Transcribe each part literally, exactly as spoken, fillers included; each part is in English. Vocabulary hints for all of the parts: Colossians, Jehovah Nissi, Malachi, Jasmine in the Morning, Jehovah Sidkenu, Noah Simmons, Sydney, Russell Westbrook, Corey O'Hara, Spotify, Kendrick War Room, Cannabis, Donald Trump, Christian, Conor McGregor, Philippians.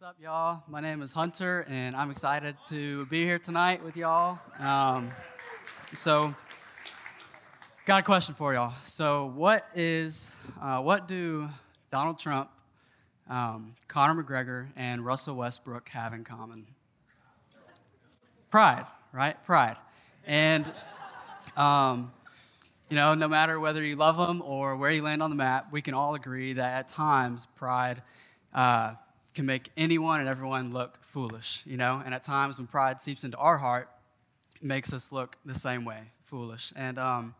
What's up, y'all? My name is Hunter, and I'm excited to be here tonight with y'all. Um, so, got a question for y'all. So, what is, uh, what do Donald Trump, um, Conor McGregor, and Russell Westbrook have in common? Pride, right? Pride. And, um, you know, no matter whether you love them or where you land on the map, we can all agree that at times pride uh, can make anyone and everyone look foolish, you know? And at times when pride seeps into our heart, it makes us look the same way, foolish. And um,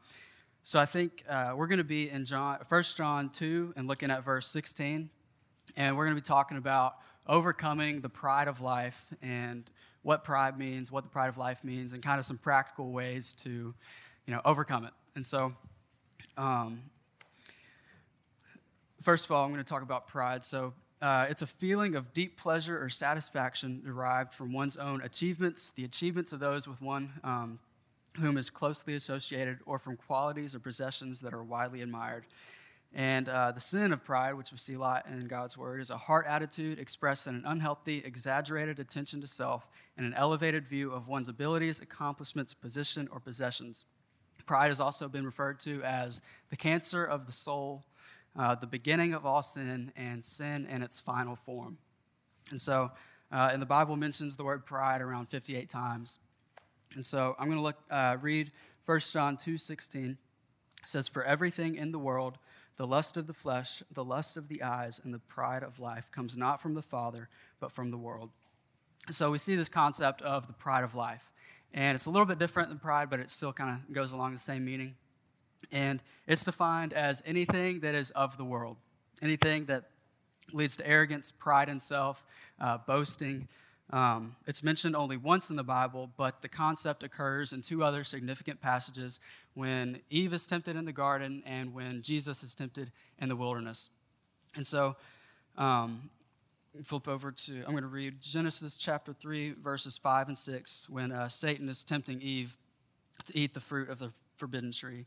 so I think uh, we're going to be in John, First John two and looking at verse sixteen, and we're going to be talking about overcoming the pride of life and what pride means, what the pride of life means, and kind of some practical ways to, you know, overcome it. And so, um, first of all, I'm going to talk about pride. So uh, it's a feeling of deep pleasure or satisfaction derived from one's own achievements, the achievements of those with one um, whom is closely associated, or from qualities or possessions that are widely admired. And uh, the sin of pride, which we see a lot in God's word, is a heart attitude expressed in an unhealthy, exaggerated attention to self and an elevated view of one's abilities, accomplishments, position, or possessions. Pride has also been referred to as the cancer of the soul, uh, the beginning of all sin, and sin in its final form. And so, uh, and the Bible mentions the word pride around fifty-eight times. And so I'm going to look uh, read First John two sixteen. It says, "For everything in the world, the lust of the flesh, the lust of the eyes, and the pride of life comes not from the Father, but from the world." So we see this concept of the pride of life. And it's a little bit different than pride, but it still kind of goes along the same meaning. And it's defined as anything that is of the world, anything that leads to arrogance, pride in self, uh, boasting. Um, it's mentioned only once in the Bible, but the concept occurs in two other significant passages, when Eve is tempted in the garden and when Jesus is tempted in the wilderness. And so, um Flip over to, I'm going to read Genesis chapter three, verses five and six, when uh, Satan is tempting Eve to eat the fruit of the forbidden tree.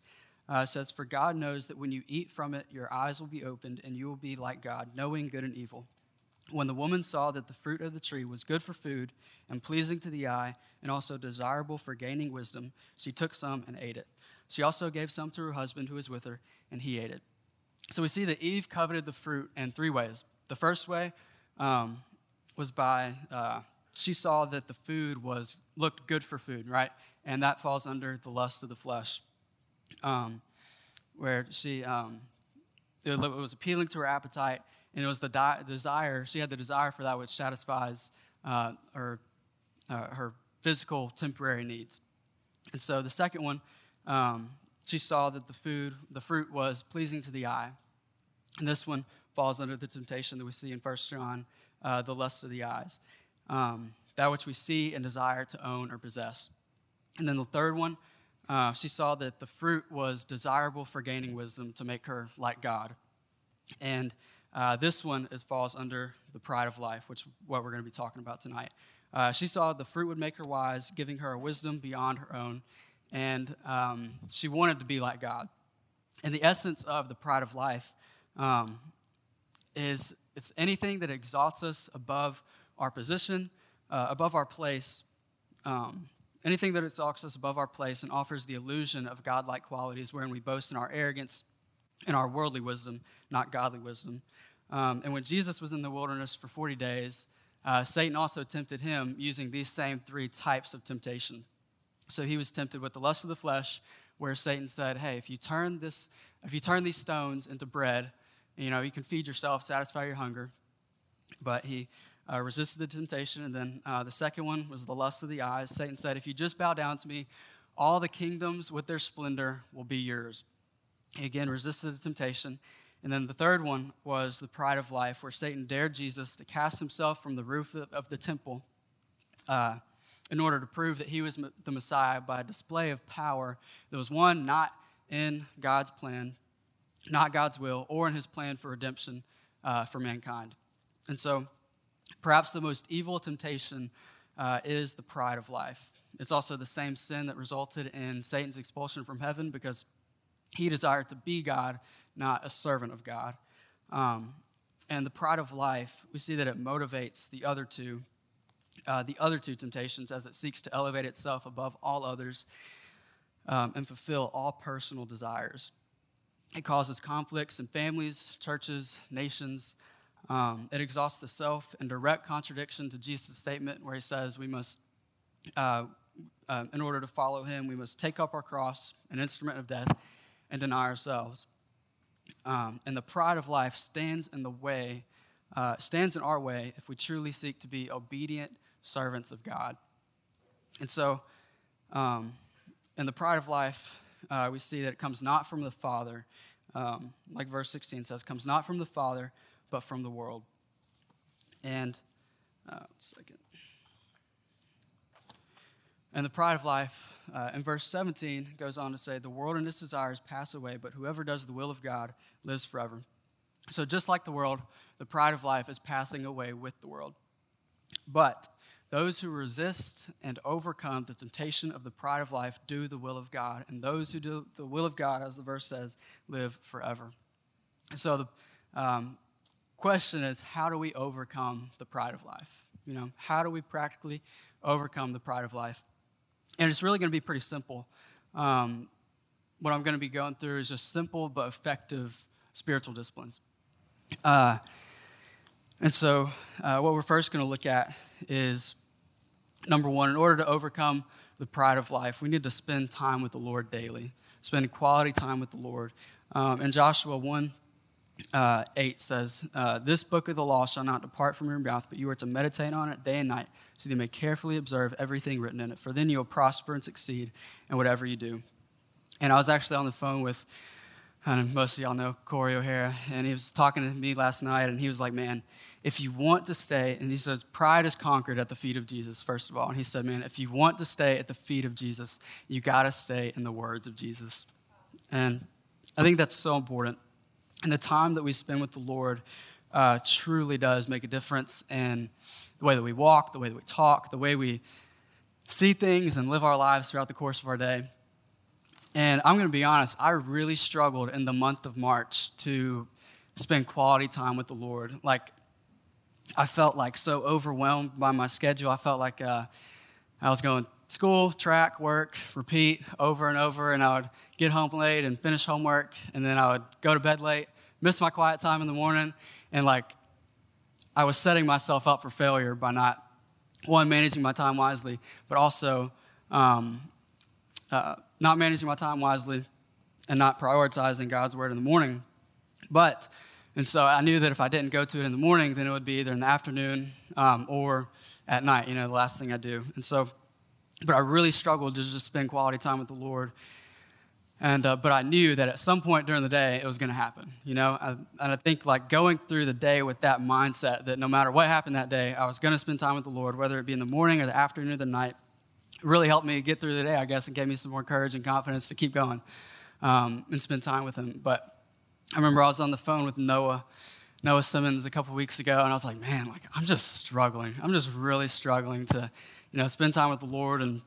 Uh, it says, "For God knows that when you eat from it, your eyes will be opened, and you will be like God, knowing good and evil. When the woman saw that the fruit of the tree was good for food and pleasing to the eye, and also desirable for gaining wisdom, she took some and ate it. She also gave some to her husband who was with her, and he ate it." So we see that Eve coveted the fruit in three ways. The first way Um, was by, uh, she saw that the food was, looked good for food, right? And that falls under the lust of the flesh, um, where she, um, it, it was appealing to her appetite, and it was the di- desire, she had the desire for that which satisfies uh, her, uh, her physical temporary needs. And so the second one, um, she saw that the food, the fruit was pleasing to the eye. And this one falls under the temptation that we see in First John, uh, the lust of the eyes, um, that which we see and desire to own or possess. And then the third one, uh, she saw that the fruit was desirable for gaining wisdom to make her like God. And uh, this one is, falls under the pride of life, which is what we're going to be talking about tonight. Uh, she saw the fruit would make her wise, giving her a wisdom beyond her own, and um, she wanted to be like God. And the essence of the pride of life um is it's anything that exalts us above our position, uh, above our place, um, anything that exalts us above our place and offers the illusion of godlike qualities wherein we boast in our arrogance and our worldly wisdom, not godly wisdom. Um, and when Jesus was in the wilderness for forty days, uh, Satan also tempted him using these same three types of temptation. So he was tempted with the lust of the flesh, where Satan said, "Hey, if you turn this, if you turn these stones into bread, you know, you can feed yourself, satisfy your hunger." But he uh, resisted the temptation. And then uh, the second one was the lust of the eyes. Satan said, "If you just bow down to me, all the kingdoms with their splendor will be yours." He again resisted the temptation. And then the third one was the pride of life, where Satan dared Jesus to cast himself from the roof of the temple uh, in order to prove that he was the Messiah by a display of power that was, one, not in God's plan, not God's will, or in his plan for redemption uh, for mankind. And so perhaps the most evil temptation uh, is the pride of life. It's also the same sin that resulted in Satan's expulsion from heaven, because he desired to be God, not a servant of God. Um, and the pride of life, we see that it motivates the other two, uh, the other two temptations as it seeks to elevate itself above all others um, and fulfill all personal desires. It causes conflicts in families, churches, nations. Um, it exhausts the self in direct contradiction to Jesus' statement where he says we must, uh, uh, in order to follow him, we must take up our cross, an instrument of death, and deny ourselves. Um, and the pride of life stands in the way, uh, stands in our way if we truly seek to be obedient servants of God. And so, um, in the pride of life, uh, we see that it comes not from the Father, um, like verse sixteen says, comes not from the Father, but from the world. And, uh, one second. And the pride of life, uh, in verse seventeen, goes on to say, the world and its desires pass away, but whoever does the will of God lives forever. So just like the world, the pride of life is passing away with the world. But those who resist and overcome the temptation of the pride of life do the will of God, and those who do the will of God, as the verse says, live forever. So the um, question is, how do we overcome the pride of life? You know, how do we practically overcome the pride of life? And it's really going to be pretty simple. Um, what I'm going to be going through is just simple but effective spiritual disciplines. Uh, and so uh, what we're first going to look at is, number one, in order to overcome the pride of life, we need to spend time with the Lord daily, spend quality time with the Lord. Um, and Joshua one, uh, eight says, uh, this book of the law shall not depart from your mouth, but you are to meditate on it day and night, so that you may carefully observe everything written in it, for then you will prosper and succeed in whatever you do. And I was actually on the phone with, I don't know, most of y'all know Corey O'Hara, and he was talking to me last night, and he was like, man, if you want to stay, and he says, pride is conquered at the feet of Jesus, first of all. And he said, man, if you want to stay at the feet of Jesus, you got to stay in the words of Jesus. And I think that's so important. And the time that we spend with the Lord uh, truly does make a difference in the way that we walk, the way that we talk, the way we see things and live our lives throughout the course of our day. And I'm going to be honest, I really struggled in the month of March to spend quality time with the Lord. Like, I felt like so overwhelmed by my schedule. I felt like uh, I was going school, track, work, repeat over and over, and I would get home late and finish homework, and then I would go to bed late, miss my quiet time in the morning, and like, I was setting myself up for failure by not, one, managing my time wisely, but also um, uh, not managing my time wisely and not prioritizing God's word in the morning. But, and so I knew that if I didn't go to it in the morning, then it would be either in the afternoon um, or at night, you know, the last thing I do. And so, but I really struggled to just spend quality time with the Lord. And, uh, but I knew that at some point during the day, it was going to happen, you know? I, and I think like going through the day with that mindset that no matter what happened that day, I was going to spend time with the Lord, whether it be in the morning or the afternoon or the night, really helped me get through the day, I guess, and gave me some more courage and confidence to keep going um, and spend time with him. But I remember I was on the phone with Noah, Noah Simmons a couple weeks ago, and I was like, man, like I'm just struggling. I'm just really struggling to, you know, spend time with the Lord and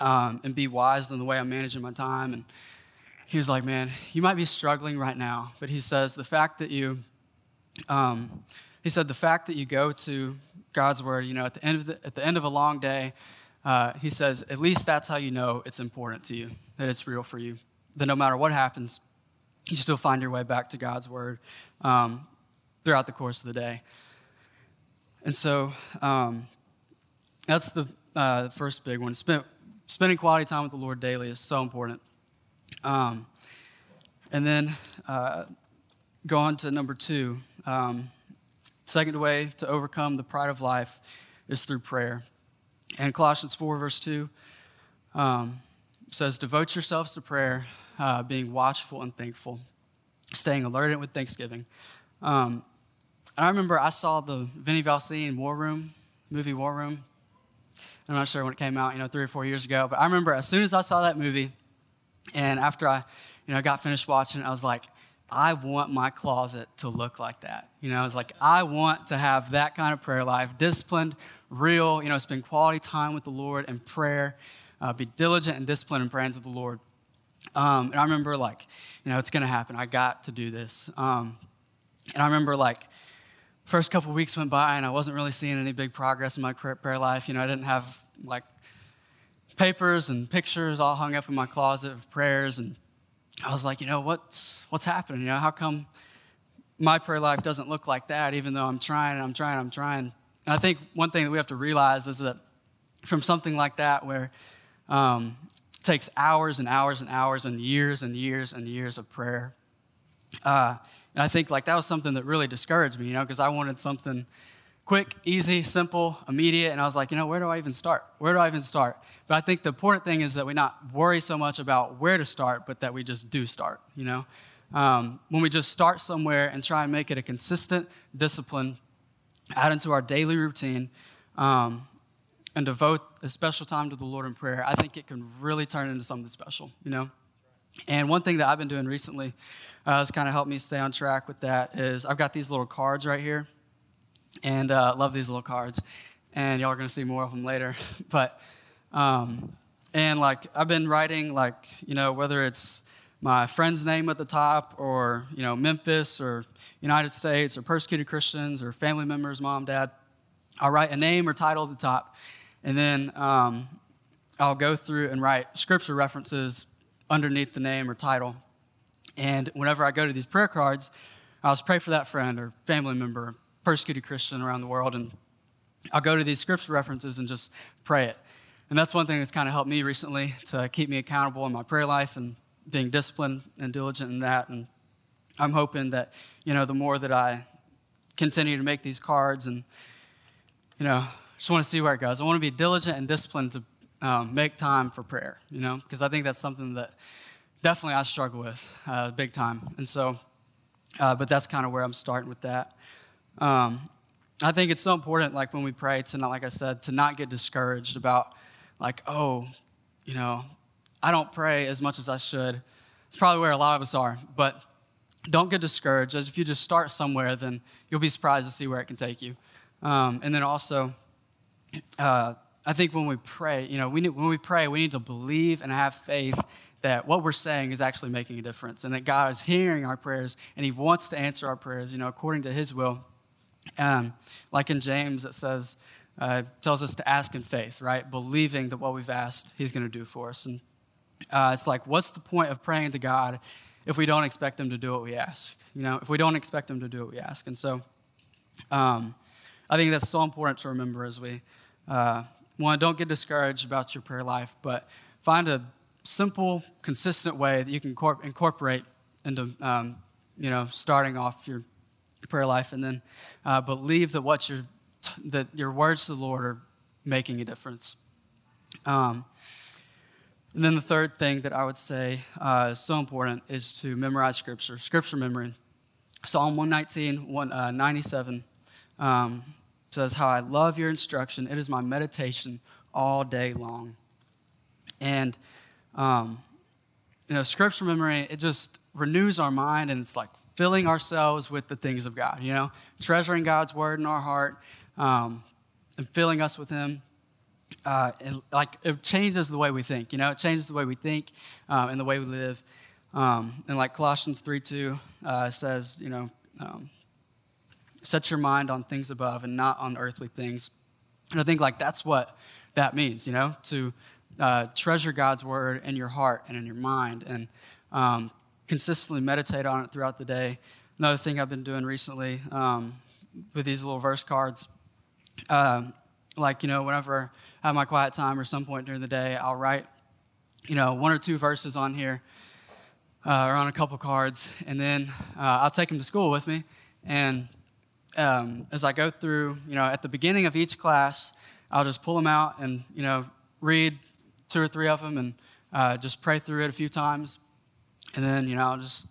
Um, and be wise in the way I'm managing my time. And he was like, man, you might be struggling right now. But he says, the fact that you, um, he said, the fact that you go to God's word, you know, at the end of the, at the end of a long day, uh, he says, at least that's how you know it's important to you, that it's real for you, that no matter what happens, you still find your way back to God's word um, throughout the course of the day. And so um, that's the uh, first big one. Spent Spending quality time with the Lord daily is so important. Um, and then uh, go on to number two. Um, second way to overcome the pride of life is through prayer. And Colossians four, verse two um, says, devote yourselves to prayer, uh, being watchful and thankful, staying alert and with thanksgiving. Um, and I remember I saw the Vinnie Valsine War Room, movie War Room. I'm not sure when it came out, you know, three or four years ago. But I remember as soon as I saw that movie, and after I, you know, got finished watching, I was like, I want my closet to look like that. You know, I was like, I want to have that kind of prayer life, disciplined, real, you know, spend quality time with the Lord in prayer, uh, be diligent and disciplined in praying to the Lord. Um, and I remember like, you know, it's going to happen. I got to do this. Um, And I remember, like, first couple weeks went by, and I wasn't really seeing any big progress in my prayer life. You know, I didn't have, like, papers and pictures all hung up in my closet of prayers, and I was like, you know, what's what's happening? You know, how come my prayer life doesn't look like that, even though I'm trying and I'm trying and I'm trying? And I think one thing that we have to realize is that from something like that, where um, it takes hours and hours and hours and years and years and years of prayer, uh, and I think like that was something that really discouraged me, you know, because I wanted something quick, easy, simple, immediate, and I was like, you know, where do I even start? Where do I even start? But I think the important thing is that we not worry so much about where to start, but that we just do start, you know? Um, when we just start somewhere and try and make it a consistent discipline, add into our daily routine, um, and devote a special time to the Lord in prayer, I think it can really turn into something special, you know? And one thing that I've been doing recently uh, has kind of helped me stay on track with that is I've got these little cards right here, and I uh, love these little cards, and y'all are going to see more of them later, but... Um, and like, I've been writing, like, you know, whether it's my friend's name at the top or, you know, Memphis or United States or persecuted Christians or family members, mom, dad, I'll write a name or title at the top. And then, um, I'll go through and write scripture references underneath the name or title. And whenever I go to these prayer cards, I'll just pray for that friend or family member, persecuted Christian around the world. And I'll go to these scripture references and just pray it. And that's one thing that's kind of helped me recently to keep me accountable in my prayer life and being disciplined and diligent in that. And I'm hoping that, you know, the more that I continue to make these cards and, you know, just want to see where it goes. I want to be diligent and disciplined to um, make time for prayer, you know, because I think that's something that definitely I struggle with uh, big time. And so, uh, but that's kind of where I'm starting with that. Um, I think it's so important, like, when we pray to not, like I said, to not get discouraged about, like, oh, you know, I don't pray as much as I should. It's probably where a lot of us are, but don't get discouraged. As if you just start somewhere, then you'll be surprised to see where it can take you. Um, and then also, uh, I think when we pray, you know, we need, when we pray, we need to believe and have faith that what we're saying is actually making a difference and that God is hearing our prayers and he wants to answer our prayers, you know, according to his will. Um, like in James, it says, Uh, tells us to ask in faith, right? Believing that what we've asked, he's going to do for us. And uh, it's like, what's the point of praying to God if we don't expect him to do what we ask? You know, if we don't expect him to do what we ask. And so um, I think that's so important to remember as we, uh, one, don't get discouraged about your prayer life, but find a simple, consistent way that you can corp- incorporate into, um, you know, starting off your prayer life. And then uh, believe that what you're that your words to the Lord are making a difference. Um, and then the third thing that I would say uh, is so important is to memorize Scripture, Scripture memory. Psalm one nineteen, one ninety-seven um, says, "How I love your instruction. It is my meditation all day long." And, um, you know, Scripture memory, it just renews our mind, and it's like filling ourselves with the things of God, you know, treasuring God's word in our heart, Um, and filling us with him, uh, it, like it changes the way we think, you know, it changes the way we think um, and the way we live. Um, and like Colossians three two uh, says, you know, um, set your mind on things above and not on earthly things. And I think like that's what that means, you know, to uh, treasure God's word in your heart and in your mind and um, consistently meditate on it throughout the day. Another thing I've been doing recently um, with these little verse cards, Um, like, you know, whenever I have my quiet time or some point during the day, I'll write, you know, one or two verses on here uh, or on a couple cards, and then uh, I'll take them to school with me. And um, as I go through, you know, at the beginning of each class, I'll just pull them out and, you know, read two or three of them and uh, just pray through it a few times. And then, you know, I'll just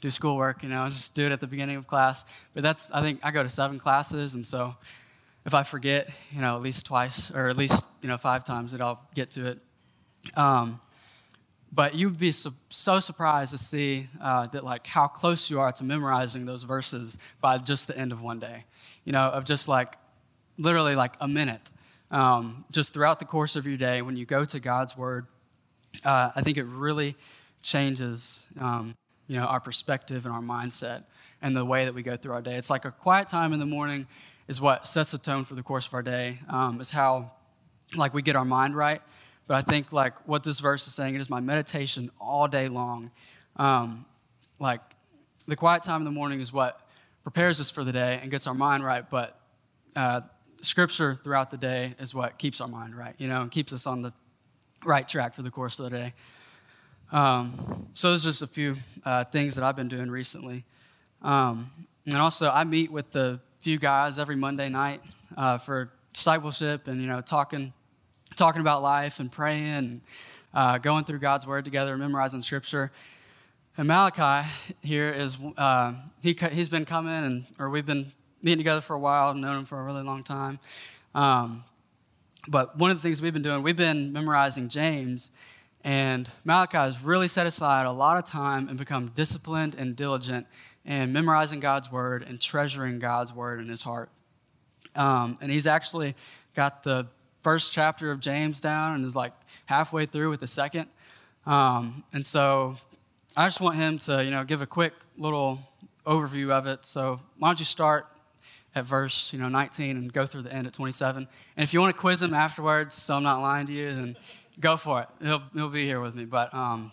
do schoolwork, you know, I'll just do it at the beginning of class. But that's, I think I go to seven classes, and so if I forget, you know, at least twice or at least, you know, five times that I'll get to it. Um, but you'd be so, so surprised to see uh, that, like, how close you are to memorizing those verses by just the end of one day, you know, of just, like, literally, like, a minute. Um, just throughout the course of your day, when you go to God's Word, uh, I think it really changes, um, you know, our perspective and our mindset. and the way that we go through our day. It's like a quiet time in the morning is what sets the tone for the course of our day. Um, it's how, like, we get our mind right. But I think, like, what this verse is saying, it is my meditation all day long. Um, like, the quiet time in the morning is what prepares us for the day and gets our mind right. But uh, Scripture throughout the day is what keeps our mind right, you know, and keeps us on the right track for the course of the day. Um, so there's just a few uh, things that I've been doing recently. Um, and also, I meet with the few guys every Monday night uh, for discipleship and, you know, talking talking about life and praying and uh, going through God's Word together and memorizing Scripture. And Malachi here is, uh, he, he's been coming, and or we've been meeting together for a while. I've known him for a really long time. Um, but one of the things we've been doing, we've been memorizing James. And Malachi has really set aside a lot of time and become disciplined and diligent in memorizing God's Word and treasuring God's Word in his heart. Um, and he's actually got the first chapter of James down and is like halfway through with the second. Um, and so I just want him to, you know, give a quick little overview of it. So why don't you start at verse, you know, nineteen and go through the end at twenty-seven. And if you want to quiz him afterwards, so I'm not lying to you, then... Go for it. He'll he'll be here with me, but um,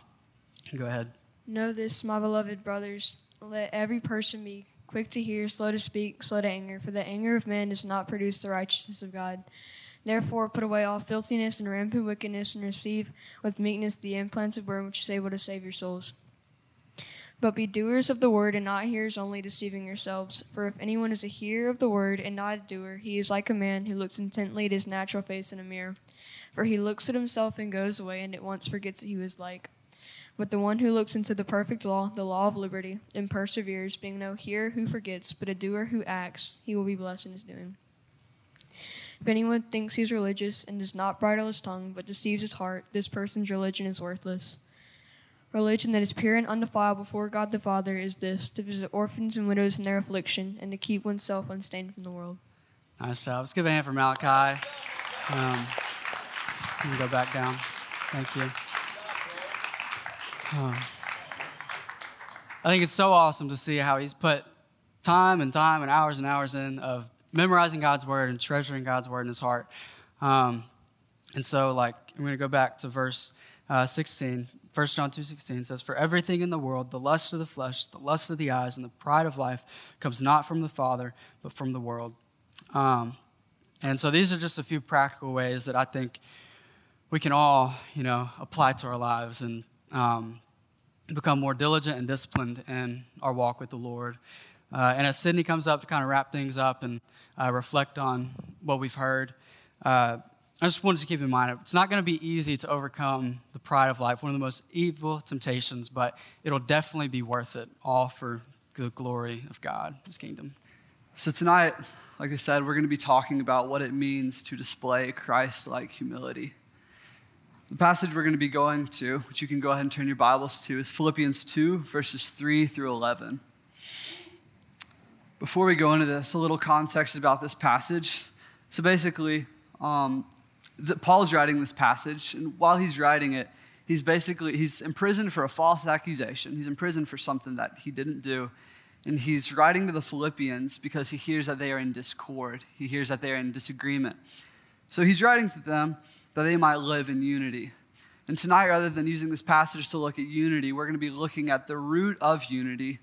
go ahead. Know this, my beloved brothers. Let every person be quick to hear, slow to speak, slow to anger, for the anger of man does not produce the righteousness of God. Therefore, put away all filthiness and rampant wickedness, and receive with meekness the implanted of word which is able to save your souls. But be doers of the word and not hearers only, deceiving yourselves. For if anyone is a hearer of the word and not a doer, he is like a man who looks intently at his natural face in a mirror. For he looks at himself and goes away and at once forgets what he was like. But the one who looks into the perfect law, the law of liberty, and perseveres, being no hearer who forgets, but a doer who acts, he will be blessed in his doing. If anyone thinks he is religious and does not bridle his tongue, but deceives his heart, this person's religion is worthless. Religion that is pure and undefiled before God the Father is this, to visit orphans and widows in their affliction, and to keep oneself unstained from the world. Nice job. Let's give a hand for Malachi. Um, let me go back down. Thank you. Uh, I think it's so awesome to see how he's put time and time and hours and hours in of memorizing God's Word and treasuring God's Word in his heart. Um, and so, like, I'm going to go back to verse uh, sixteen. First John two sixteen says, "For everything in the world, the lust of the flesh, the lust of the eyes, and the pride of life comes not from the Father, but from the world." Um, and so these are just a few practical ways that I think we can all, you know, apply to our lives and um, become more diligent and disciplined in our walk with the Lord. Uh, and as Sydney comes up to kind of wrap things up and uh, reflect on what we've heard, uh, I just wanted to keep in mind, it's not going to be easy to overcome the pride of life, one of the most evil temptations, but it'll definitely be worth it, all for the glory of God, his kingdom. So tonight, like I said, we're going to be talking about what it means to display Christ-like humility. The passage we're going to be going to, which you can go ahead and turn your Bibles to, is Philippians two, verses three through eleven. Before we go into this, a little context about this passage. So basically, um, that Paul's writing this passage, and while he's writing it, he's basically, he's imprisoned for a false accusation. He's imprisoned for something that he didn't do, and he's writing to the Philippians because he hears that they are in discord. He hears that they are in disagreement. So he's writing to them that they might live in unity. And tonight, rather than using this passage to look at unity, we're going to be looking at the root of unity,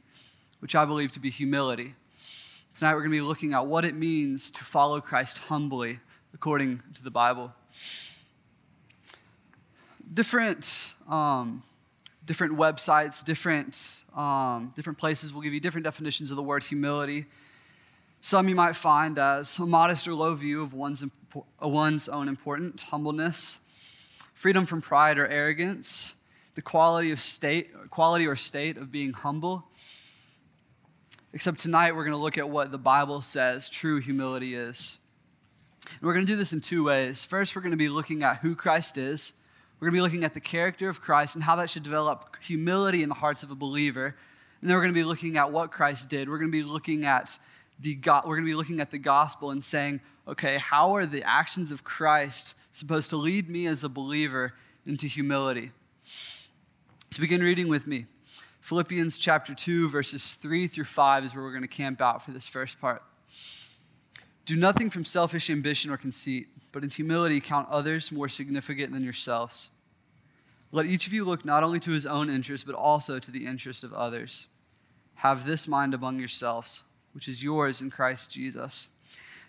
which I believe to be humility. Tonight, we're going to be looking at what it means to follow Christ humbly, according to the Bible. Different um, different websites, different um, different places will give you different definitions of the word humility. Some you might find as a modest or low view of one's impo- one's own importance, humbleness, freedom from pride or arrogance, the quality of state, quality or state of being humble. Except tonight we're going to look at what the Bible says true humility is. And we're going to do this in two ways. First, we're going to be looking at who Christ is. We're going to be looking at the character of Christ and how that should develop humility in the hearts of a believer. And then we're going to be looking at what Christ did. We're going to be looking at the go- we're going to be looking at the gospel and saying, okay, how are the actions of Christ supposed to lead me as a believer into humility? So begin reading with me. Philippians chapter two, verses three through five is where we're going to camp out for this first part. Do nothing from selfish ambition or conceit, but in humility count others more significant than yourselves. Let each of you look not only to his own interest, but also to the interest of others. Have this mind among yourselves, which is yours in Christ Jesus.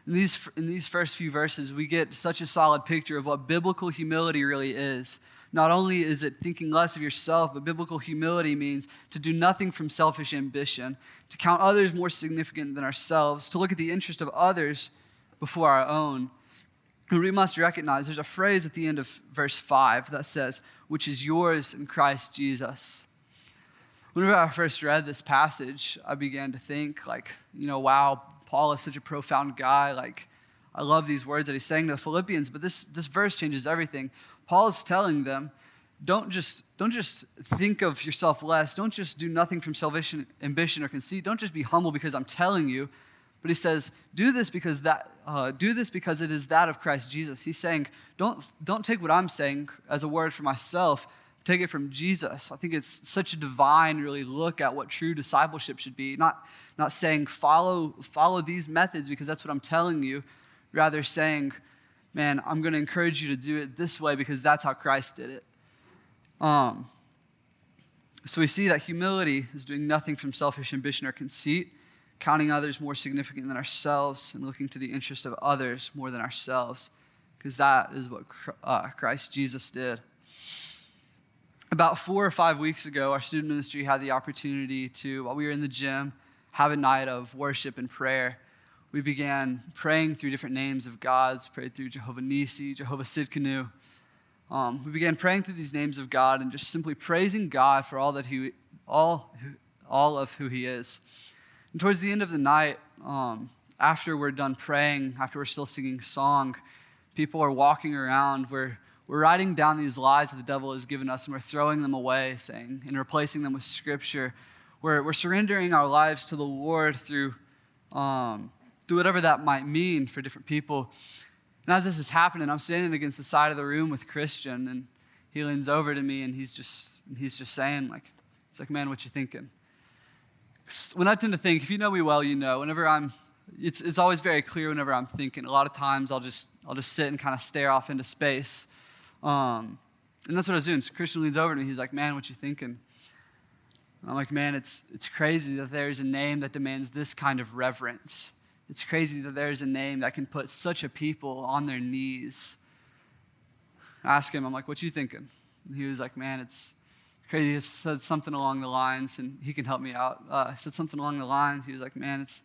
In these, in these first few verses, we get such a solid picture of what biblical humility really is. Not only is it thinking less of yourself, but biblical humility means to do nothing from selfish ambition, to count others more significant than ourselves, to look at the interest of others before our own. And we must recognize there's a phrase at the end of verse five that says, which is yours in Christ Jesus. Whenever I first read this passage, I began to think like, you know, wow, Paul is such a profound guy. Like, I love these words that he's saying to the Philippians, but this, this verse changes everything. Paul's telling them, don't just, don't just think of yourself less. Don't just do nothing from selfish ambition or conceit. Don't just be humble because I'm telling you. But he says, do this because that uh, do this because it is that of Christ Jesus. He's saying, don't don't take what I'm saying as a word for myself. Take it from Jesus. I think it's such a divine, really look at what true discipleship should be. Not not saying follow follow these methods because that's what I'm telling you. Rather saying, man, I'm going to encourage you to do it this way because that's how Christ did it. Um. So we see that humility is doing nothing from selfish ambition or conceit, counting others more significant than ourselves and looking to the interest of others more than ourselves, because that is what uh, Christ Jesus did. About four or five weeks ago, our student ministry had the opportunity to, while we were in the gym, have a night of worship and prayer. We began praying through different names of gods, prayed through Jehovah Nissi, Jehovah Sidkenu. Um, we began praying through these names of God and just simply praising God for all that He, all, all of who He is. And towards the end of the night, um, after we're done praying, after we're still singing song, people are walking around. We're, we're writing down these lies that the devil has given us, and we're throwing them away, saying, and replacing them with Scripture. We're, we're surrendering our lives to the Lord through, um, through whatever that might mean for different people. And as this is happening, I'm standing against the side of the room with Christian, and he leans over to me, and he's just, he's just saying, like, it's like, man, what you thinking? When I tend to think, if you know me well, you know, whenever I'm, it's it's always very clear whenever I'm thinking. A lot of times I'll just I'll just sit and kind of stare off into space. Um, and that's what I was doing. So Christian leans over to me. He's like, man, what you thinking? And I'm like, man, it's it's crazy that there's a name that demands this kind of reverence. It's crazy that there's a name that can put such a people on their knees. I ask him, I'm like, what you thinking? And he was like, man, it's crazy. He said something along the lines, and he can help me out. Uh, he said something along the lines. He was like, man, it's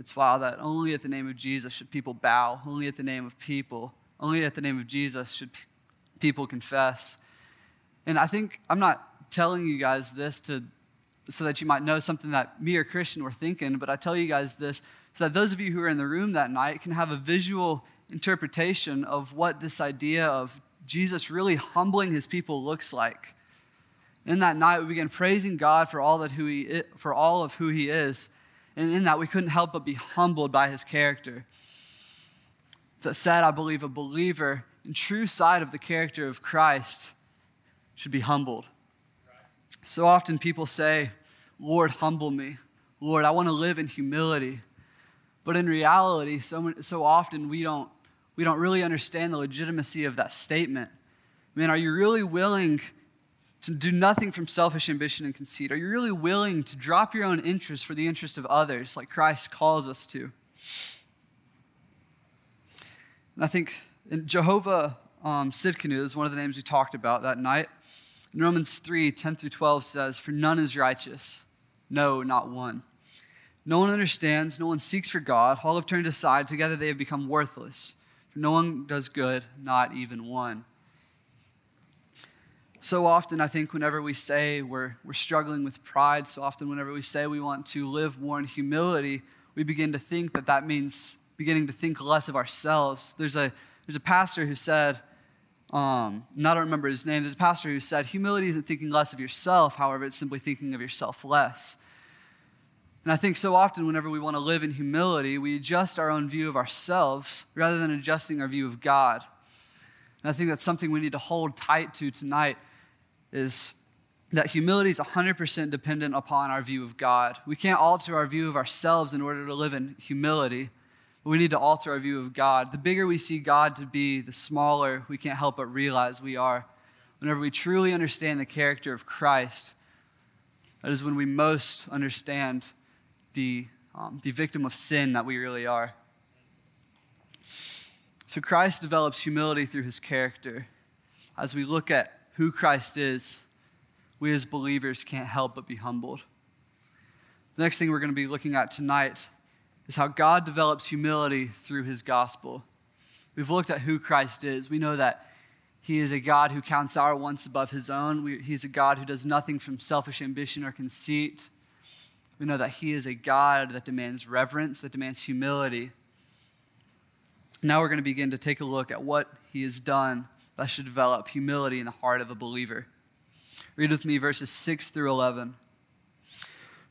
it's wild that only at the name of Jesus should people bow. Only at the name of people. Only at the name of Jesus should p- people confess. And I think I'm not telling you guys this to so that you might know something that me or Christian were thinking, but I tell you guys this so that those of you who are in the room that night can have a visual interpretation of what this idea of Jesus really humbling his people looks like. In that night, we began praising God for all that who he is, for all of who he is, and in that we couldn't help but be humbled by his character. That said, I believe a believer in true sight of the character of Christ should be humbled. So often people say, Lord, humble me. Lord, I want to live in humility. But in reality, so, so often we don't, we don't really understand the legitimacy of that statement. Man, are you really willing to do nothing from selfish ambition and conceit? Are you really willing to drop your own interest for the interest of others like Christ calls us to? And I think in Jehovah um, Sidkenu is one of the names we talked about that night. In Romans three, ten through twelve says, for none is righteous, no, not one. No one understands, no one seeks for God. All have turned aside, together they have become worthless. For no one does good, not even one. So often, I think, whenever we say we're we're struggling with pride, so often whenever we say we want to live more in humility, we begin to think that that means beginning to think less of ourselves. There's a there's a pastor who said, um, and I don't remember his name. There's a pastor who said, humility isn't thinking less of yourself. However, it's simply thinking of yourself less. And I think so often whenever we want to live in humility, we adjust our own view of ourselves rather than adjusting our view of God. And I think that's something we need to hold tight to tonight. Is that humility is one hundred percent dependent upon our view of God. We can't alter our view of ourselves in order to live in humility, but we need to alter our view of God. The bigger we see God to be, the smaller we can't help but realize we are. Whenever we truly understand the character of Christ, that is when we most understand the, um, the victim of sin that we really are. So Christ develops humility through his character. As we look at who Christ is, we as believers can't help but be humbled. The next thing we're going to be looking at tonight is how God develops humility through his gospel. We've looked at who Christ is. We know that he is a God who counts our wants above his own. We, he's a God who does nothing from selfish ambition or conceit. We know that he is a God that demands reverence, that demands humility. Now we're going to begin to take a look at what he has done that should develop humility in the heart of a believer. Read with me verses six through eleven.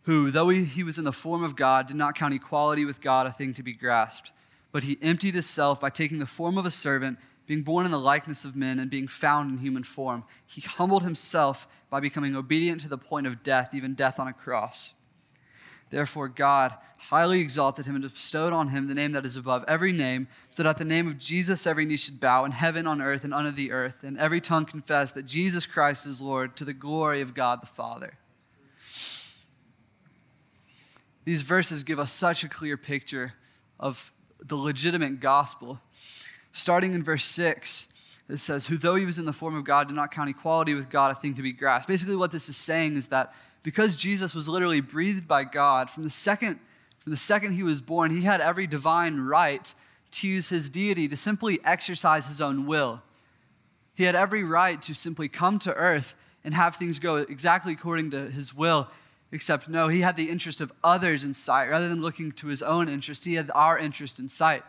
Who, though he, he was in the form of God, did not count equality with God a thing to be grasped, but he emptied himself by taking the form of a servant, being born in the likeness of men and being found in human form. He humbled himself by becoming obedient to the point of death, even death on a cross. Therefore God highly exalted him and bestowed on him the name that is above every name, so that at the name of Jesus every knee should bow in heaven, on earth, and under the earth, and every tongue confess that Jesus Christ is Lord, to the glory of God the Father. These verses give us such a clear picture of the legitimate gospel. Starting in verse six, it says, who though he was in the form of God, did not count equality with God a thing to be grasped. Basically what this is saying is that because Jesus was literally breathed by God, from the second from the second he was born, he had every divine right to use his deity to simply exercise his own will. He had every right to simply come to earth and have things go exactly according to his will, except no, he had the interest of others in sight. Rather than looking to his own interest, he had our interest in sight.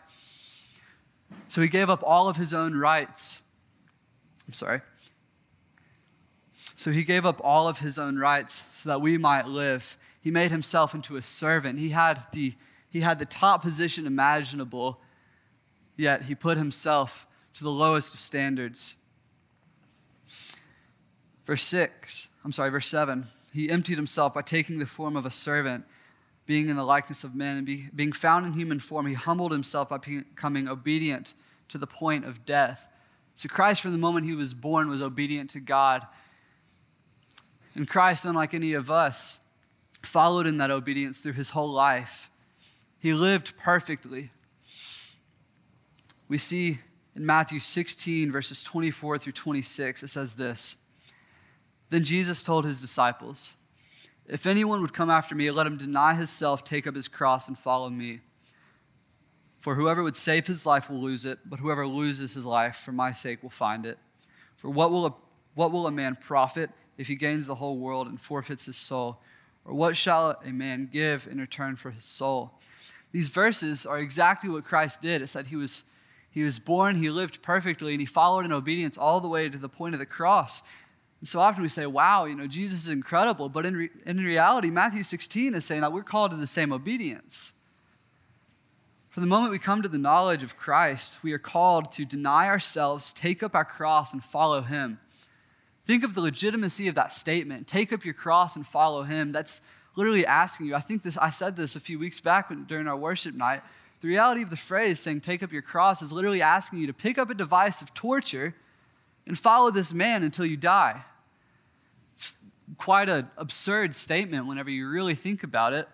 So he gave up all of his own rights. I'm sorry. So he gave up all of his own rights so that we might live. He made himself into a servant. He had the, he had the top position imaginable, yet he put himself to the lowest of standards. Verse six, I'm sorry, verse seven. He emptied himself by taking the form of a servant, being in the likeness of men, and be, being found in human form, he humbled himself by becoming obedient to the point of death. So Christ, from the moment he was born, was obedient to God. And Christ, unlike any of us, followed in that obedience through his whole life. He lived perfectly. We see in Matthew sixteen, verses twenty-four through twenty-six, it says this. Then Jesus told his disciples, if anyone would come after me, let him deny himself, take up his cross, and follow me. For whoever would save his life will lose it, but whoever loses his life for my sake will find it. For what will a, what will a man profit if he gains the whole world and forfeits his soul? Or what shall a man give in return for his soul? These verses are exactly what Christ did. It said he was, he was born, he lived perfectly, and he followed in obedience all the way to the point of the cross. And so often we say, wow, you know, Jesus is incredible. But in, re- in reality, Matthew sixteen is saying that we're called to the same obedience. From the moment we come to the knowledge of Christ, we are called to deny ourselves, take up our cross, and follow him. Think of the legitimacy of that statement. Take up your cross and follow him. That's literally asking you. I think this, I said this a few weeks back when, during our worship night. The reality of the phrase saying take up your cross is literally asking you to pick up a device of torture and follow this man until you die. It's quite an absurd statement whenever you really think about it.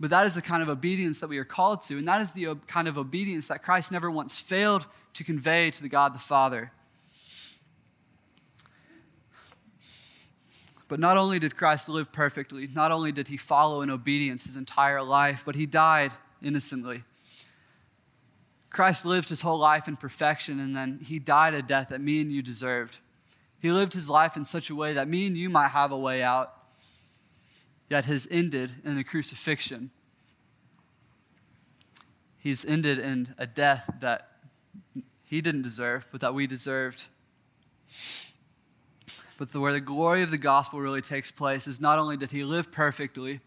But that is the kind of obedience that we are called to. And that is the kind of obedience that Christ never once failed to convey to the God the Father. But not only did Christ live perfectly, not only did he follow in obedience his entire life, but he died innocently. Christ lived his whole life in perfection, and then he died a death that me and you deserved. He lived his life in such a way that me and you might have a way out, yet his ended in the crucifixion. He's ended in a death that he didn't deserve, but that we deserved. But the, where the glory of the gospel really takes place is not only did he live perfectly,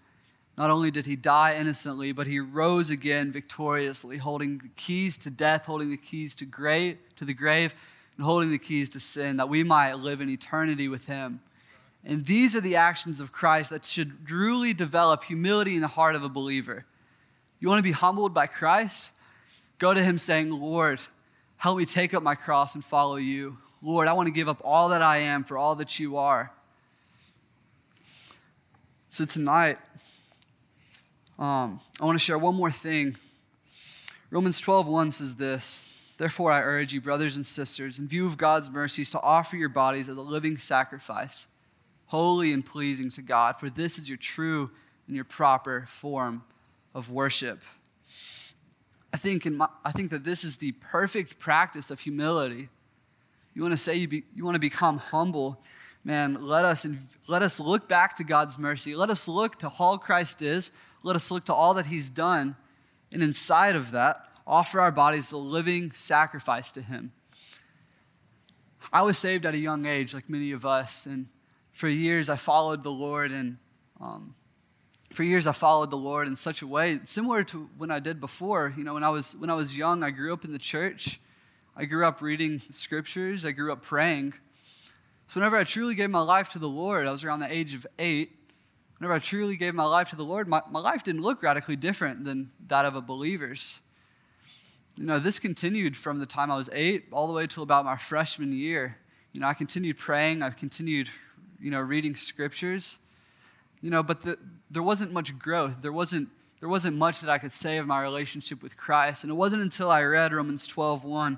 not only did he die innocently, but he rose again victoriously, holding the keys to death, holding the keys to, grave, to the grave, and holding the keys to sin, that we might live in eternity with him. And these are the actions of Christ that should truly develop humility in the heart of a believer. You want to be humbled by Christ? Go to him saying, Lord, help me take up my cross and follow you. Lord, I want to give up all that I am for all that you are. So tonight, um, I want to share one more thing. Romans twelve one says this, therefore I urge you, brothers and sisters, in view of God's mercies, to offer your bodies as a living sacrifice, holy and pleasing to God, for this is your true and your proper form of worship. I think in my, I think that this is the perfect practice of humility. You want to say you be, you want to become humble, man. Let us let us look back to God's mercy. Let us look to all Christ is. Let us look to all that He's done, and inside of that, offer our bodies a living sacrifice to Him. I was saved at a young age, like many of us, and. For years, I followed the Lord, and um, for years I followed the Lord in such a way similar to when I did before. You know, when I was when I was young, I grew up in the church. I grew up reading scriptures. I grew up praying. So whenever I truly gave my life to the Lord, I was around the age of eight. Whenever I truly gave my life to the Lord, my, my life didn't look radically different than that of a believer's. You know, this continued from the time I was eight all the way till about my freshman year. You know, I continued praying. I continued you know, reading scriptures, you know, but the, there wasn't much growth. There wasn't, there wasn't much that I could say of my relationship with Christ. And it wasn't until I read Romans twelve one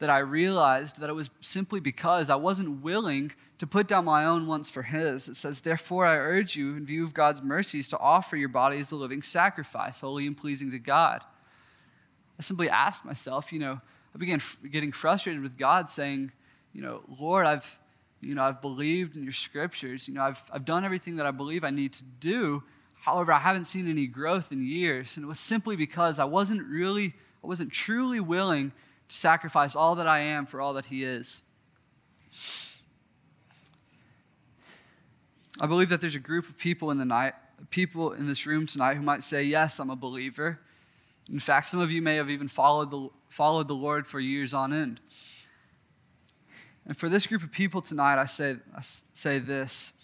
that I realized that it was simply because I wasn't willing to put down my own wants for his. It says, therefore I urge you in view of God's mercies to offer your body as a living sacrifice, holy and pleasing to God. I simply asked myself, you know, I began f- getting frustrated with God saying, you know, Lord, I've, You know, I've believed in your scriptures. You know, I've I've done everything that I believe I need to do. However, I haven't seen any growth in years. And it was simply because I wasn't really, I wasn't truly willing to sacrifice all that I am for all that he is. I believe that there's a group of people in the night, people in this room tonight who might say, yes, I'm a believer. In fact, some of you may have even followed the followed the Lord for years on end. And for this group of people tonight, I say I say this.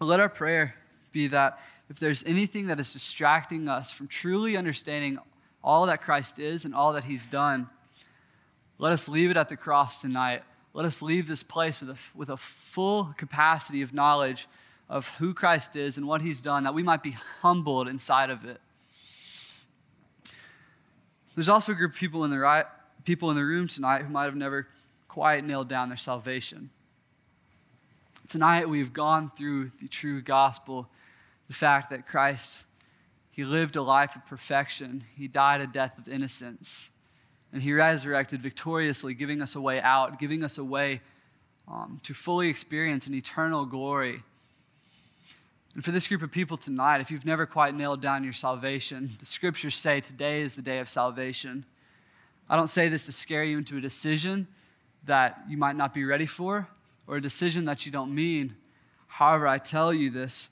Let our prayer be that if there's anything that is distracting us from truly understanding all that Christ is and all that he's done, let us leave it at the cross tonight. Let us leave this place with a, with a full capacity of knowledge of who Christ is and what he's done, that we might be humbled inside of it. There's also a group of people in the, right, people in the room tonight who might have never quite nailed down their salvation. Tonight we've gone through the true gospel, the fact that Christ, he lived a life of perfection, he died a death of innocence, and he resurrected victoriously, giving us a way out, giving us a way um, to fully experience an eternal glory. And for this group of people tonight, if you've never quite nailed down your salvation, the scriptures say today is the day of salvation. I don't say this to scare you into a decision that you might not be ready for, or a decision that you don't mean. However, I tell you this,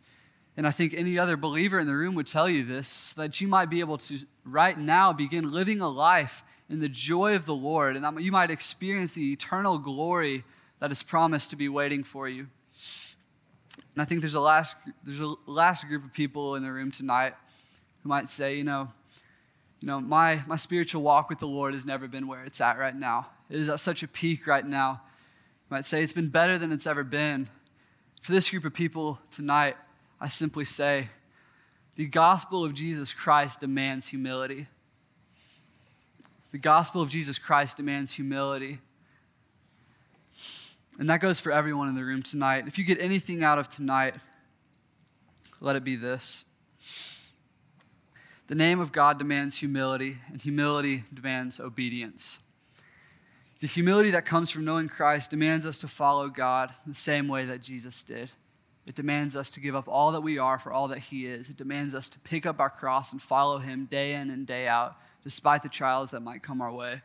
and I think any other believer in the room would tell you this, so that you might be able to right now begin living a life in the joy of the Lord, and that you might experience the eternal glory that is promised to be waiting for you. And I think there's a last, there's a last group of people in the room tonight who might say, you know, you know, my, my spiritual walk with the Lord has never been where it's at right now. It is at such a peak right now. You might say it's been better than it's ever been. For this group of people tonight, I simply say, the gospel of Jesus Christ demands humility. The gospel of Jesus Christ demands humility. And that goes for everyone in the room tonight. If you get anything out of tonight, let it be this. The name of God demands humility, and humility demands obedience. The humility that comes from knowing Christ demands us to follow God the same way that Jesus did. It demands us to give up all that we are for all that he is. It demands us to pick up our cross and follow him day in and day out, despite the trials that might come our way.